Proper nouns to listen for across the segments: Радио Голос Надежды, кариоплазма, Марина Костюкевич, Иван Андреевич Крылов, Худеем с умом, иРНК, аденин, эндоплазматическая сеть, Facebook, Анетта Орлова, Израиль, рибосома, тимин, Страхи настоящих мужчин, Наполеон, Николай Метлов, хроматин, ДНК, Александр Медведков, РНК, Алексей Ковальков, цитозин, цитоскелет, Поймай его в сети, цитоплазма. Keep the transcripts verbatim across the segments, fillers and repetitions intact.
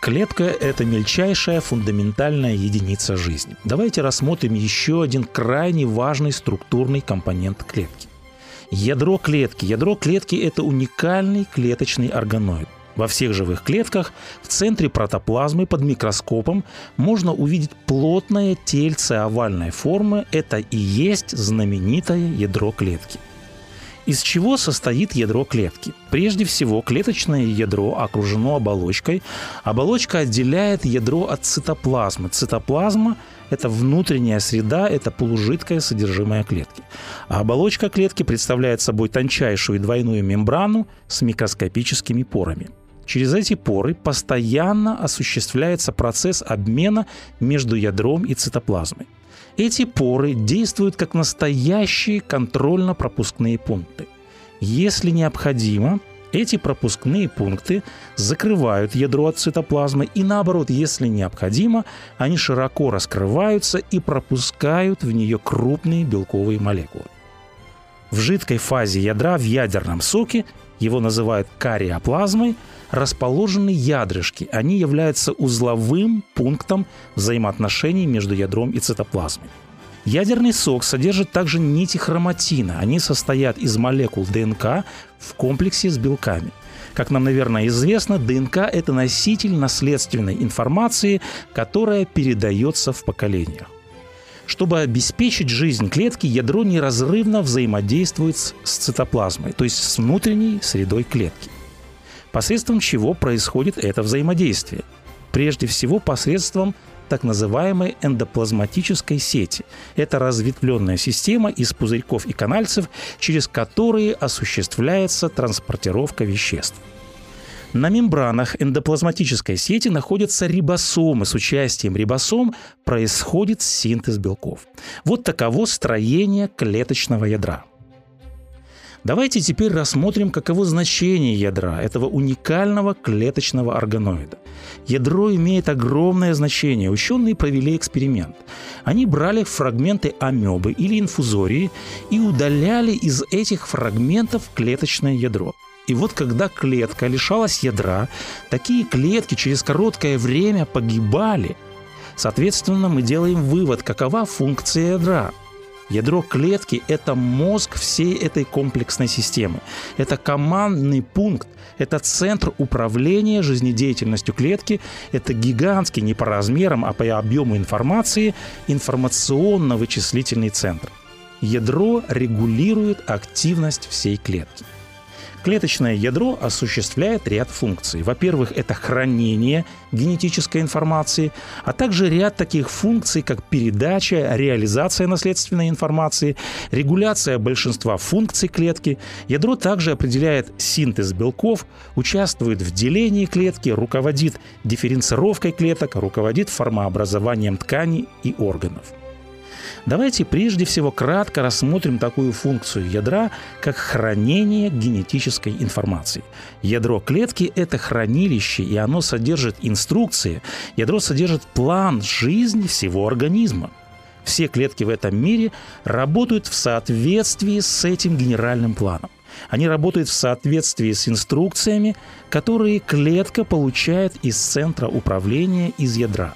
Клетка – это мельчайшая фундаментальная единица жизни. Давайте рассмотрим еще один крайне важный структурный компонент клетки. Ядро клетки. Ядро клетки – это уникальный клеточный органоид. Во всех живых клетках в центре протоплазмы под микроскопом можно увидеть плотное тельце овальной формы. Это и есть знаменитое ядро клетки. Из чего состоит ядро клетки? Прежде всего, клеточное ядро окружено оболочкой. Оболочка отделяет ядро от цитоплазмы. Цитоплазма – это внутренняя среда, это полужидкое содержимое клетки. А оболочка клетки представляет собой тончайшую двойную мембрану с микроскопическими порами. Через эти поры постоянно осуществляется процесс обмена между ядром и цитоплазмой. Эти поры действуют как настоящие контрольно-пропускные пункты. Если необходимо, эти пропускные пункты закрывают ядро от цитоплазмы, и наоборот, если необходимо, они широко раскрываются и пропускают в нее крупные белковые молекулы. В жидкой фазе ядра в ядерном соке, его называют кариоплазмой, расположены ядрышки. Они являются узловым пунктом взаимоотношений между ядром и цитоплазмой. Ядерный сок содержит также нити хроматина. Они состоят из молекул ДНК в комплексе с белками. Как нам, наверное, известно, ДНК – это носитель наследственной информации, которая передается в поколениях. Чтобы обеспечить жизнь клетки, ядро неразрывно взаимодействует с цитоплазмой, то есть с внутренней средой клетки. Посредством чего происходит это взаимодействие? Прежде всего, посредством так называемой эндоплазматической сети. Это разветвленная система из пузырьков и канальцев, через которые осуществляется транспортировка веществ. На мембранах эндоплазматической сети находятся рибосомы. С участием рибосом происходит синтез белков. Вот таково строение клеточного ядра. Давайте теперь рассмотрим, каково значение ядра, этого уникального клеточного органоида. Ядро имеет огромное значение. Ученые провели эксперимент. Они брали фрагменты амебы или инфузории и удаляли из этих фрагментов клеточное ядро. И вот когда клетка лишалась ядра, такие клетки через короткое время погибали. Соответственно, мы делаем вывод, какова функция ядра. Ядро клетки – это мозг всей этой комплексной системы. Это командный пункт, это центр управления жизнедеятельностью клетки, это гигантский не по размерам, а по объему информации информационно-вычислительный центр. Ядро регулирует активность всей клетки. Клеточное ядро осуществляет ряд функций. Во-первых, это хранение генетической информации, а также ряд таких функций, как передача, реализация наследственной информации, регуляция большинства функций клетки. Ядро также определяет синтез белков, участвует в делении клетки, руководит дифференцировкой клеток, руководит формообразованием тканей и органов. Давайте прежде всего кратко рассмотрим такую функцию ядра, как хранение генетической информации. Ядро клетки – это хранилище, и оно содержит инструкции, ядро содержит план жизни всего организма. Все клетки в этом мире работают в соответствии с этим генеральным планом. Они работают в соответствии с инструкциями, которые клетка получает из центра управления, из ядра.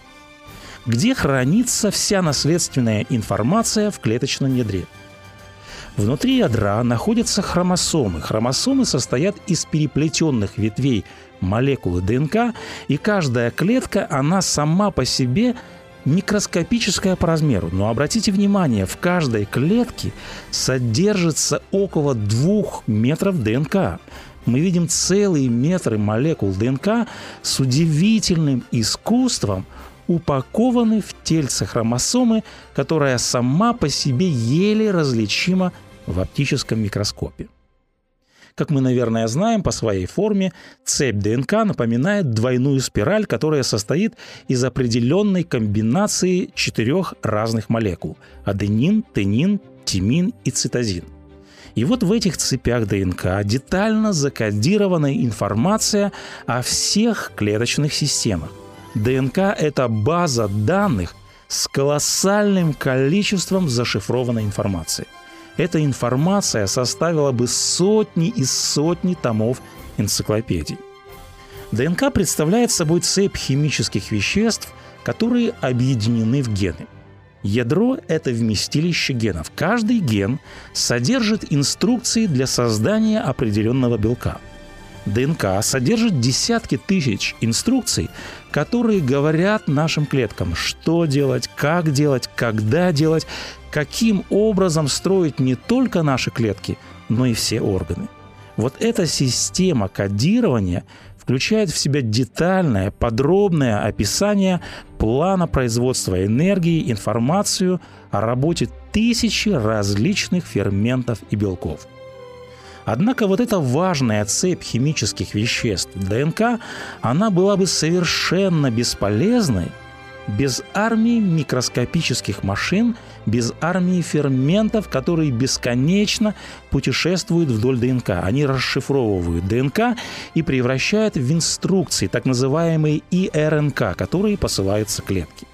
Где хранится вся наследственная информация в клеточном ядре? Внутри ядра находятся хромосомы. Хромосомы состоят из переплетенных ветвей молекулы ДНК, и каждая клетка, она сама по себе микроскопическая по размеру. Но обратите внимание, в каждой клетке содержится около двух метров ДНК. Мы видим целые метры молекул ДНК с удивительным искусством, упакованы в тельце хромосомы, которая сама по себе еле различима в оптическом микроскопе. Как мы, наверное, знаем, по своей форме цепь ДНК напоминает двойную спираль, которая состоит из определенной комбинации четырех разных молекул – аденин, тенин, тимин и цитозин. И вот в этих цепях ДНК детально закодирована информация о всех клеточных системах. ДНК – это база данных с колоссальным количеством зашифрованной информации. Эта информация составила бы сотни и сотни томов энциклопедий. ДНК представляет собой цепь химических веществ, которые объединены в гены. Ядро – это вместилище генов. Каждый ген содержит инструкции для создания определенного белка. ДНК содержит десятки тысяч инструкций, которые говорят нашим клеткам, что делать, как делать, когда делать, каким образом строить не только наши клетки, но и все органы. Вот эта система кодирования включает в себя детальное, подробное описание плана производства энергии, информацию о работе тысячи различных ферментов и белков. Однако вот эта важная цепь химических веществ ДНК, она была бы совершенно бесполезной без армии микроскопических машин, без армии ферментов, которые бесконечно путешествуют вдоль ДНК. Они расшифровывают ДНК и превращают в инструкции, так называемые иРНК, которые посылаются клетке.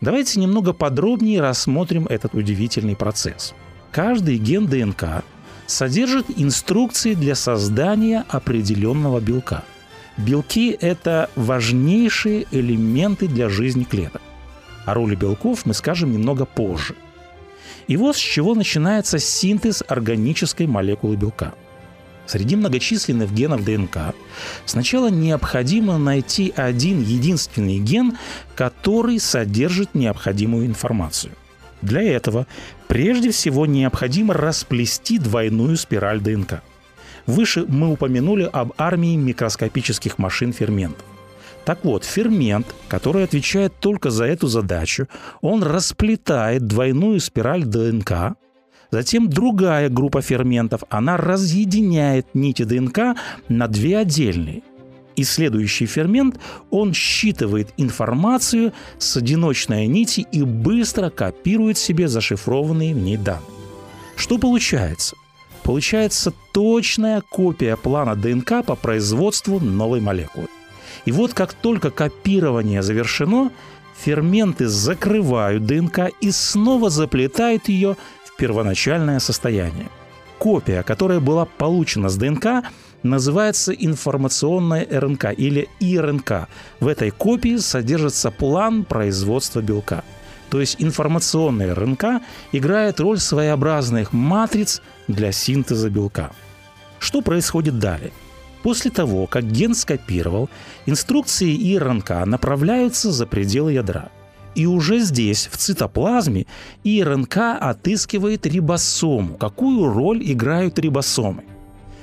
Давайте немного подробнее рассмотрим этот удивительный процесс. Каждый ген ДНК содержит инструкции для создания определенного белка. Белки – это важнейшие элементы для жизни клеток. О роли белков мы скажем немного позже. И вот с чего начинается синтез органической молекулы белка. Среди многочисленных генов ДНК сначала необходимо найти один единственный ген, который содержит необходимую информацию. Для этого прежде всего необходимо расплести двойную спираль ДНК. Выше мы упомянули об армии микроскопических машин ферментов. Так вот, фермент, который отвечает только за эту задачу, он расплетает двойную спираль ДНК. Затем другая группа ферментов, она разъединяет нити ДНК на две отдельные. И следующий фермент, он считывает информацию с одиночной нити и быстро копирует себе зашифрованные в ней данные. Что получается? Получается точная копия плана ДНК по производству новой молекулы. И вот как только копирование завершено, ферменты закрывают ДНК и снова заплетают ее в первоначальное состояние. Копия, которая была получена с ДНК, называется информационная РНК или иРНК. В этой копии содержится план производства белка. То есть информационная РНК играет роль своеобразных матриц для синтеза белка. Что происходит далее? После того, как ген скопировал, инструкции иРНК направляются за пределы ядра. И уже здесь, в цитоплазме, иРНК отыскивает рибосому. Какую роль играют рибосомы?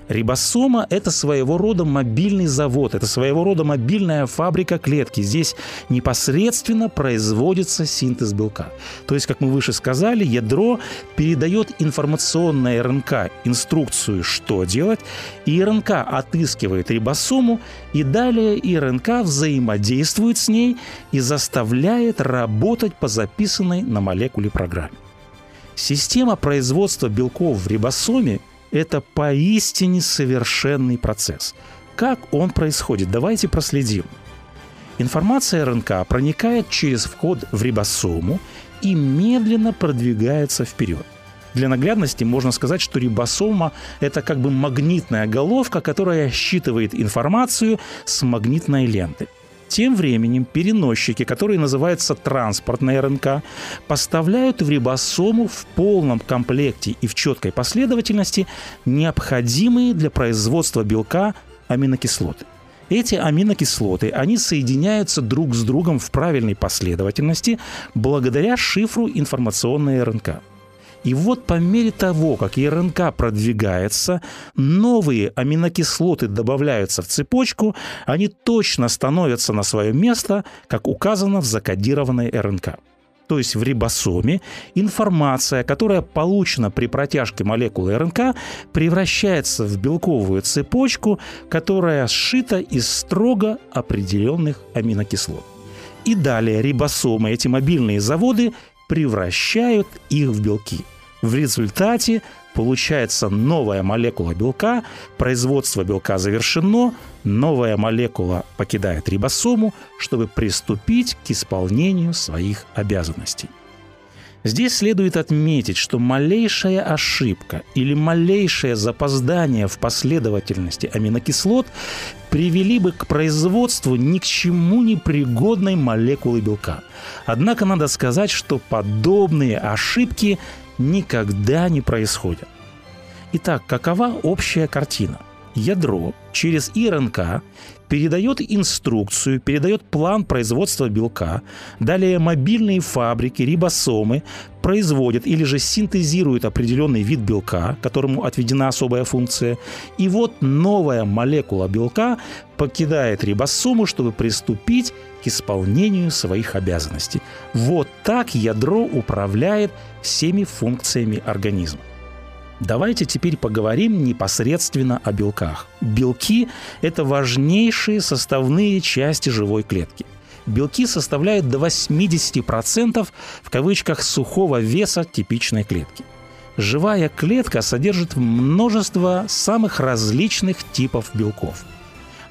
Рибосома – это своего рода мобильный завод, это своего рода мобильная фабрика клетки. Здесь непосредственно производится синтез белка. То есть, как мы выше сказали, ядро передает информационной РНК инструкцию, что делать, и РНК отыскивает рибосому, и далее РНК взаимодействует с ней и заставляет работать по записанной на молекуле программе. Система производства белков в рибосоме это поистине совершенный процесс. Как он происходит? Давайте проследим. Информация РНК проникает через вход в рибосому и медленно продвигается вперед. Для наглядности можно сказать, что рибосома – это как бы магнитная головка, которая считывает информацию с магнитной ленты. Тем временем переносчики, которые называются транспортной РНК, поставляют в рибосому в полном комплекте и в четкой последовательности необходимые для производства белка аминокислоты. Эти аминокислоты, они соединяются друг с другом в правильной последовательности благодаря шифру информационной РНК. И вот по мере того, как РНК продвигается, новые аминокислоты добавляются в цепочку, они точно становятся на свое место, как указано в закодированной РНК. то есть в рибосоме, информация, которая получена при протяжке молекулы РНК, превращается в белковую цепочку, которая сшита из строго определенных аминокислот. И далее рибосомы, эти мобильные заводы, превращают их в белки. В результате получается новая молекула белка, производство белка завершено, новая молекула покидает рибосому, чтобы приступить к исполнению своих обязанностей. Здесь следует отметить, что малейшая ошибка или малейшее запоздание в последовательности аминокислот привели бы к производству ни к чему не пригодной молекулы белка. Однако надо сказать, что подобные ошибки никогда не происходят. Итак, какова общая картина? Ядро через иРНК передает инструкцию, передает план производства белка. Далее мобильные фабрики, рибосомы производят или же синтезируют определенный вид белка, которому отведена особая функция. И вот новая молекула белка покидает рибосому, чтобы приступить к исполнению своих обязанностей. Вот так ядро управляет всеми функциями организма. Давайте теперь поговорим непосредственно о белках. Белки – это важнейшие составные части живой клетки. Белки составляют до восьмидесяти процентов в кавычках сухого веса типичной клетки. Живая клетка содержит множество самых различных типов белков.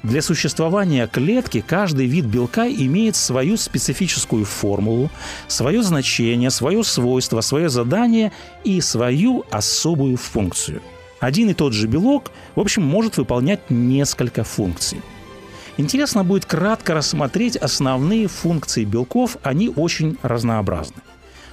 Для существования клетки каждый вид белка имеет свою специфическую формулу, свое значение, свое свойство, свое задание и свою особую функцию. Один и тот же белок, в общем, может выполнять несколько функций. Интересно будет кратко рассмотреть основные функции белков, они очень разнообразны.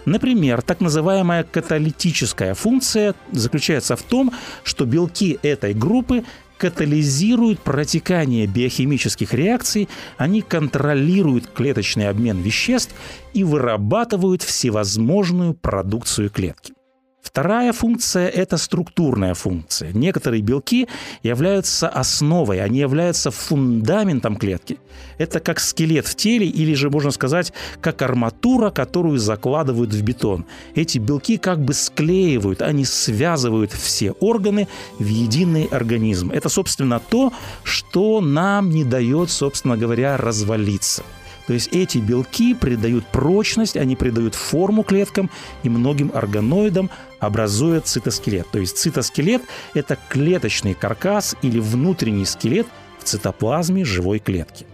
Например, так называемая каталитическая функция заключается в том, что белки этой группы катализируют протекание биохимических реакций, они контролируют клеточный обмен веществ и вырабатывают всевозможную продукцию клетки. Вторая функция – это структурная функция. Некоторые белки являются основой, они являются фундаментом клетки. Это как скелет в теле или же, можно сказать, как арматура, которую закладывают в бетон. Эти белки как бы склеивают, они связывают все органы в единый организм. Это, собственно, то, что нам не дает, собственно говоря, развалиться. То есть эти белки придают прочность, они придают форму клеткам и многим органоидам, образуя цитоскелет. То есть цитоскелет – это клеточный каркас или внутренний скелет в цитоплазме живой клетки.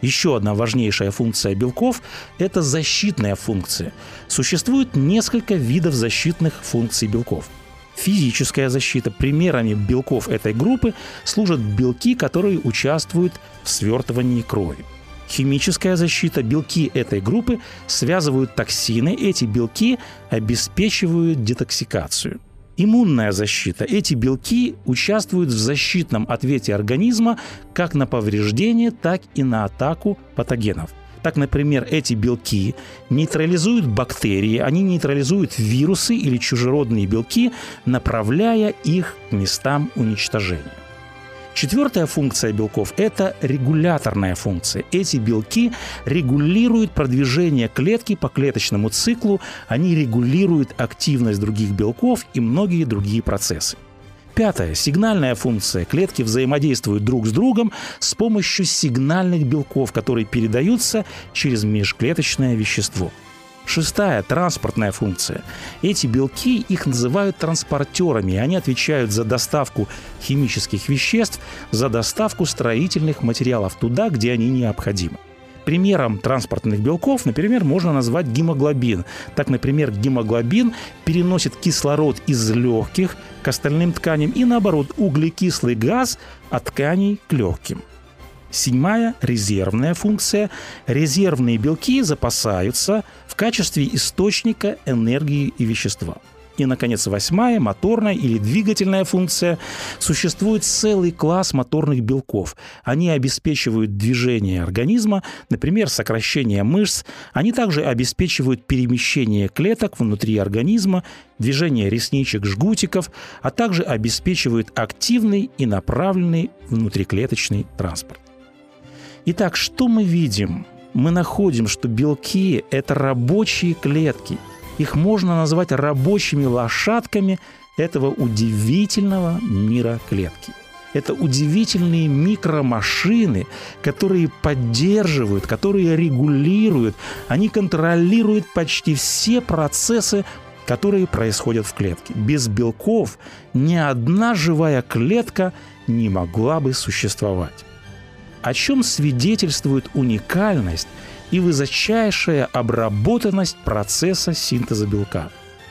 Еще одна важнейшая функция белков – это защитная функция. Существует несколько видов защитных функций белков. Физическая защита. Примерами белков этой группы служат белки, которые участвуют в свертывании крови. Химическая защита. Белки этой группы связывают токсины. Эти белки обеспечивают детоксикацию. Иммунная защита. Эти белки участвуют в защитном ответе организма как на повреждение, так и на атаку патогенов. Так, например, эти белки нейтрализуют бактерии, они нейтрализуют вирусы или чужеродные белки, направляя их к местам уничтожения. Четвертая функция белков – это регуляторная функция. Эти белки регулируют продвижение клетки по клеточному циклу, они регулируют активность других белков и многие другие процессы. Пятая – сигнальная функция. Клетки взаимодействуют друг с другом с помощью сигнальных белков, которые передаются через межклеточное вещество. Шестая – транспортная функция. Эти белки, их называют транспортерами. Они отвечают за доставку химических веществ, за доставку строительных материалов туда, где они необходимы. Примером транспортных белков, например, можно назвать гемоглобин. Так, например, гемоглобин переносит кислород из легких к остальным тканям и, наоборот, углекислый газ от тканей к легким. Седьмая – резервная функция. Резервные белки запасаются в качестве источника энергии и вещества. И, наконец, восьмая – моторная или двигательная функция. Существует целый класс моторных белков. Они обеспечивают движение организма, например, сокращение мышц. Они также обеспечивают перемещение клеток внутри организма, движение ресничек, жгутиков, а также обеспечивают активный и направленный внутриклеточный транспорт. Итак, что мы видим? мы находим, что белки – это рабочие клетки. Их можно назвать рабочими лошадками этого удивительного мира клетки. Это удивительные микромашины, которые поддерживают, которые регулируют, они контролируют почти все процессы, которые происходят в клетке. Без белков ни одна живая клетка не могла бы существовать. О чем свидетельствует уникальность и высочайшая обработанность процесса синтеза белка.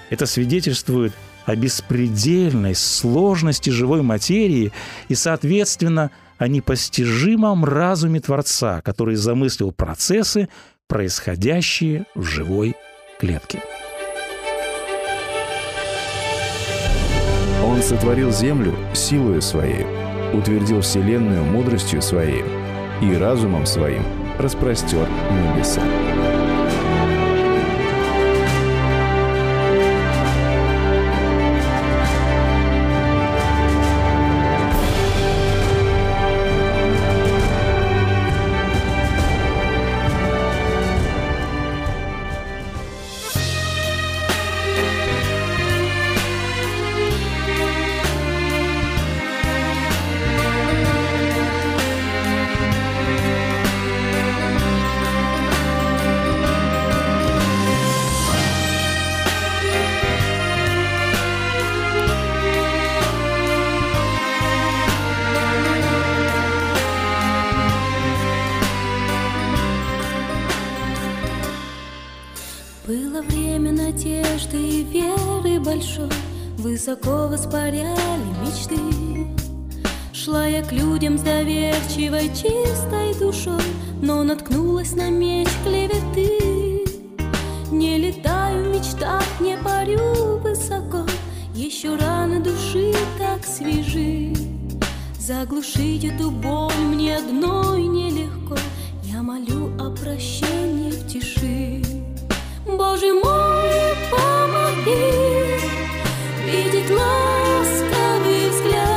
Это свидетельствует о беспредельной сложности живой материи и, соответственно, о непостижимом разуме Творца, который замыслил процессы, происходящие в живой клетке. Он сотворил землю силою своей, утвердил вселенную мудростью своей и разумом своим распростер небеса. Высоко воспаряли мечты. Шла я к людям с доверчивой, чистой душой, но наткнулась на меч клеветы. Не летаю в мечтах, не парю высоко, еще раны души так свежи. Заглушить эту боль мне одной нелегко, я молю о прощении в тиши. Боже мой, помоги! Видеть ласковый взгляд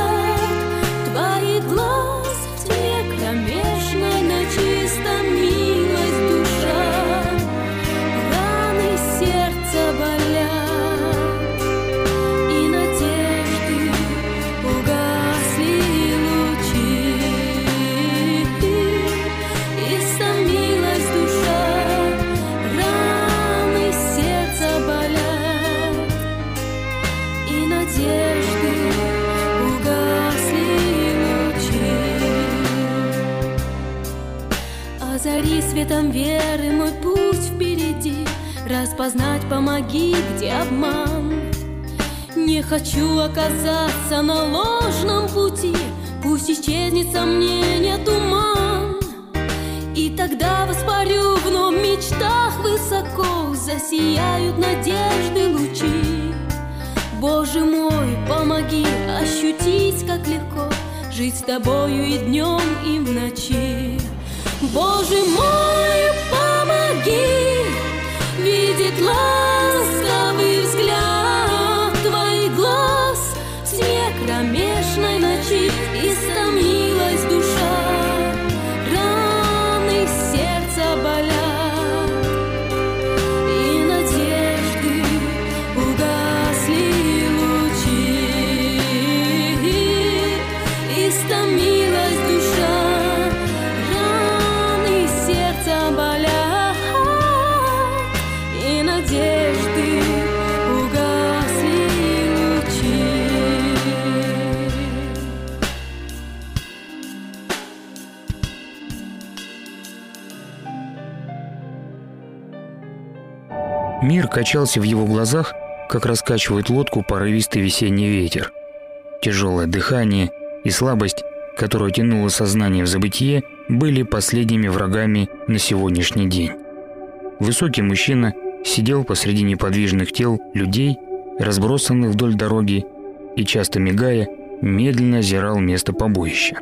твоих глаз в тьме кромешной, на чистом милость душа, раны сердца болят, и надежды угасли лучи, и стомилась душа, раны сердца болят. Надежды угасли лучи. Озари светом веры мой путь впереди, распознать помоги, где обман. Не хочу оказаться на ложном пути, пусть исчезнет сомнение туман. И тогда воспарю вновь в мечтах высоко, засияют надежды лучи. Боже мой, помоги ощутить, как легко жить с тобою и днем, и в ночи. Боже мой, помоги видеть ласковый взгляд твоих глаз в тьме кромешной ночи, и стомилась душа, раны сердца болят. Мир качался в его глазах, как раскачивает лодку порывистый весенний ветер. Тяжелое дыхание и слабость, которую тянуло сознание в забытье, были последними врагами на сегодняшний день. Высокий мужчина сидел посреди неподвижных тел людей, разбросанных вдоль дороги, и, часто мигая, медленно озирал место побоища.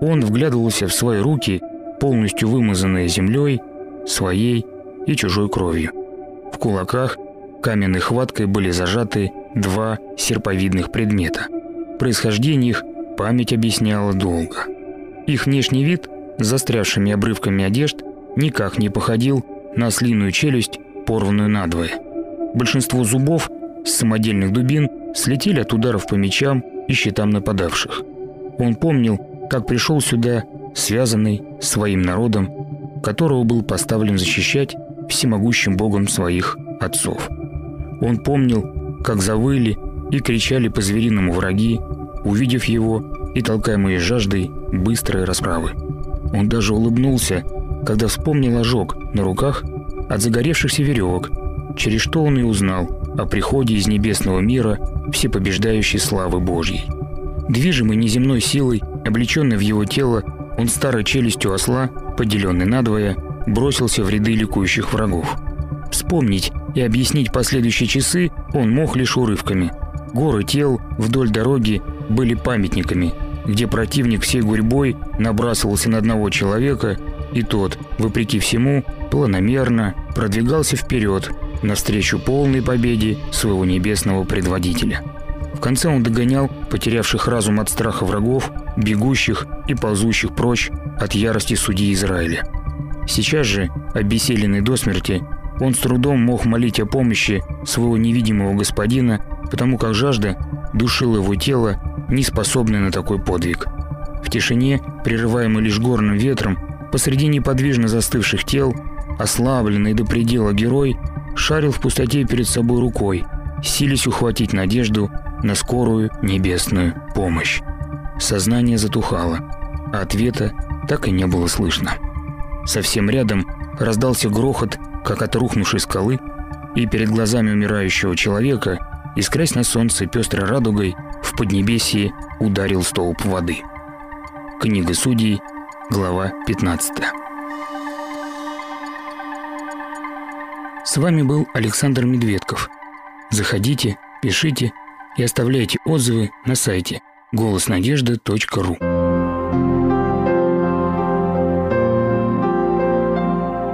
Он вглядывался в свои руки, полностью вымазанные землей, своей и чужой кровью. В кулаках каменной хваткой были зажаты два серповидных предмета. Происхождение их память объясняла долго. Их внешний вид с застрявшими обрывками одежд никак не походил на слинную челюсть, порванную надвое. Большинство зубов с самодельных дубин слетели от ударов по мечам и щитам нападавших. Он помнил, как пришел сюда, связанный своим народом, которого был поставлен защищать всемогущим богом своих отцов. Он помнил, как завыли и кричали по-звериному враги, увидев его и толкаемые жаждой быстрой расправы. Он даже улыбнулся, когда вспомнил ожог на руках от загоревшихся веревок, через что он и узнал о приходе из небесного мира всепобеждающей славы Божьей. Движимый неземной силой, облеченный в его тело, он старой челюстью осла, поделенный надвое, бросился в ряды ликующих врагов. Вспомнить и объяснить последующие часы он мог лишь урывками. Горы тел вдоль дороги были памятниками, где противник всей гурьбой набрасывался на одного человека, и тот, вопреки всему, планомерно продвигался вперед, навстречу полной победе своего небесного предводителя. В конце он догонял потерявших разум от страха врагов, бегущих и ползущих прочь от ярости судьи Израиля. Сейчас же, обессиленный до смерти, он с трудом мог молить о помощи своего невидимого господина, потому как жажда душила его тело, не способное на такой подвиг. В тишине, прерываемой лишь горным ветром, посреди неподвижно застывших тел, ослабленный до предела герой шарил в пустоте перед собой рукой, силясь ухватить надежду на скорую небесную помощь. Сознание затухало, а ответа так и не было слышно. Совсем рядом раздался грохот, как от рухнувшей скалы, и перед глазами умирающего человека, искрясь на солнце пестрой радугой, в поднебесье ударил столб воды. Книга Судей, глава пятнадцатая. С вами был Александр Медведков. Заходите, пишите и оставляйте отзывы на сайте голос надежды точка ру.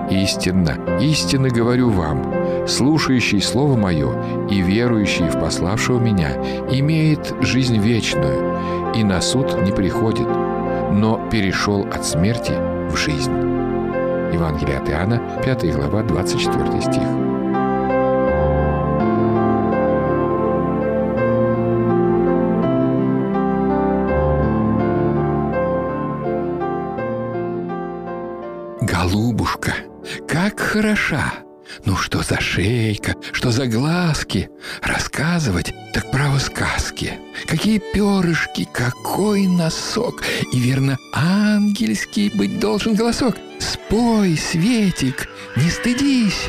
Истинно, истинно говорю вам, слушающий слово мое и верующий в пославшего меня имеет жизнь вечную и на суд не приходит, но перешел от смерти в жизнь. Евангелие от Иоанна, пятая глава, двадцать четвёртый стих. Голубушка, как хороша! Ну что за шейка, что за глазки! Рассказывать, так право сказки! Какие перышки, какой носок! И верно, ангельский быть должен голосок! Спой, Светик, не стыдись!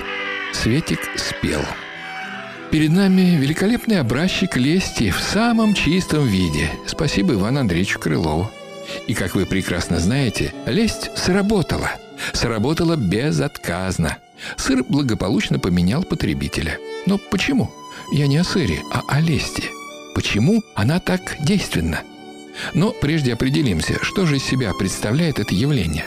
Светик спел. Перед нами великолепный образчик лести в самом чистом виде. Спасибо Ивану Андреевичу Крылову. И, как вы прекрасно знаете, лесть сработала. Сработала безотказно. Сыр благополучно поменял потребителя. Но почему? Я не о сыре, а о лести. Почему она так действенна? Но прежде определимся, что же из себя представляет это явление.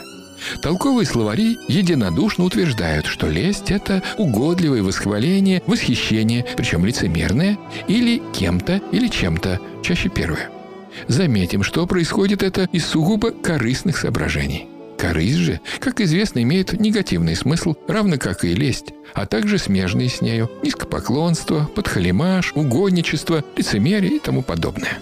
Толковые словари единодушно утверждают, что лесть – это угодливое восхваление, восхищение, причем лицемерное, или кем-то, или чем-то, чаще первое. Заметим, что происходит это из сугубо корыстных соображений. Корысть же, как известно, имеет негативный смысл, равно как и лесть, а также смежные с нею низкопоклонство, подхалимаш, угодничество, лицемерие и тому подобное.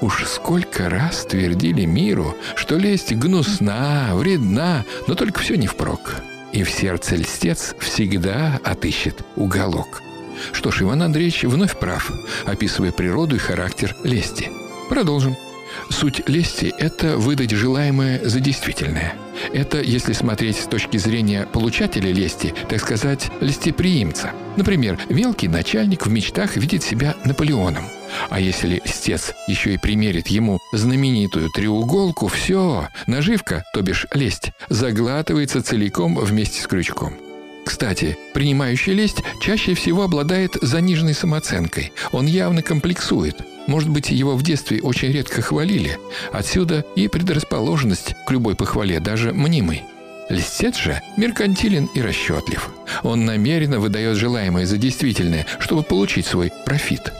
Уж сколько раз твердили миру, что лесть гнусна, вредна, но только все не впрок. И в сердце льстец всегда отыщет уголок. Что ж, Иван Андреевич вновь прав, описывая природу и характер лести. Продолжим. Суть лести – это выдать желаемое за действительное. Это, если смотреть с точки зрения получателя лести, так сказать, лестеприимца. Например, мелкий начальник в мечтах видит себя Наполеоном. А если льстец еще и примерит ему знаменитую треуголку, все, наживка, то бишь лесть, заглатывается целиком вместе с крючком. Кстати, принимающий лесть чаще всего обладает заниженной самооценкой. Он явно комплексует. Может быть, его в детстве очень редко хвалили. Отсюда и предрасположенность к любой похвале, даже мнимой. Льстец же меркантилен и расчетлив. Он намеренно выдает желаемое за действительное, чтобы получить свой профит.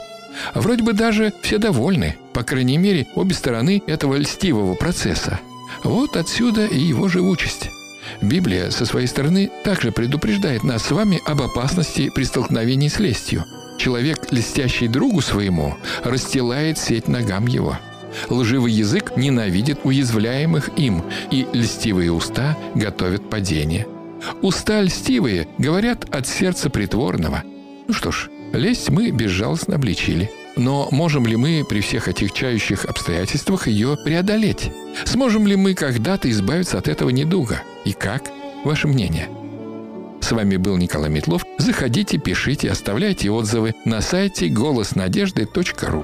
Вроде бы даже все довольны, по крайней мере, обе стороны этого льстивого процесса. Вот отсюда и его живучесть. Библия, со своей стороны, также предупреждает нас с вами об опасности при столкновении с лестью. Человек, льстящий другу своему, расстилает сеть ногам его. Лживый язык ненавидит уязвляемых им, и льстивые уста готовят падение. Уста льстивые говорят от сердца притворного. Ну что ж, лесть мы безжалостно обличили. Но можем ли мы при всех отягчающих обстоятельствах ее преодолеть? Сможем ли мы когда-то избавиться от этого недуга? И как? Ваше мнение? С вами был Николай Метлов. Заходите, пишите, оставляйте отзывы на сайте голос надежды точка ру.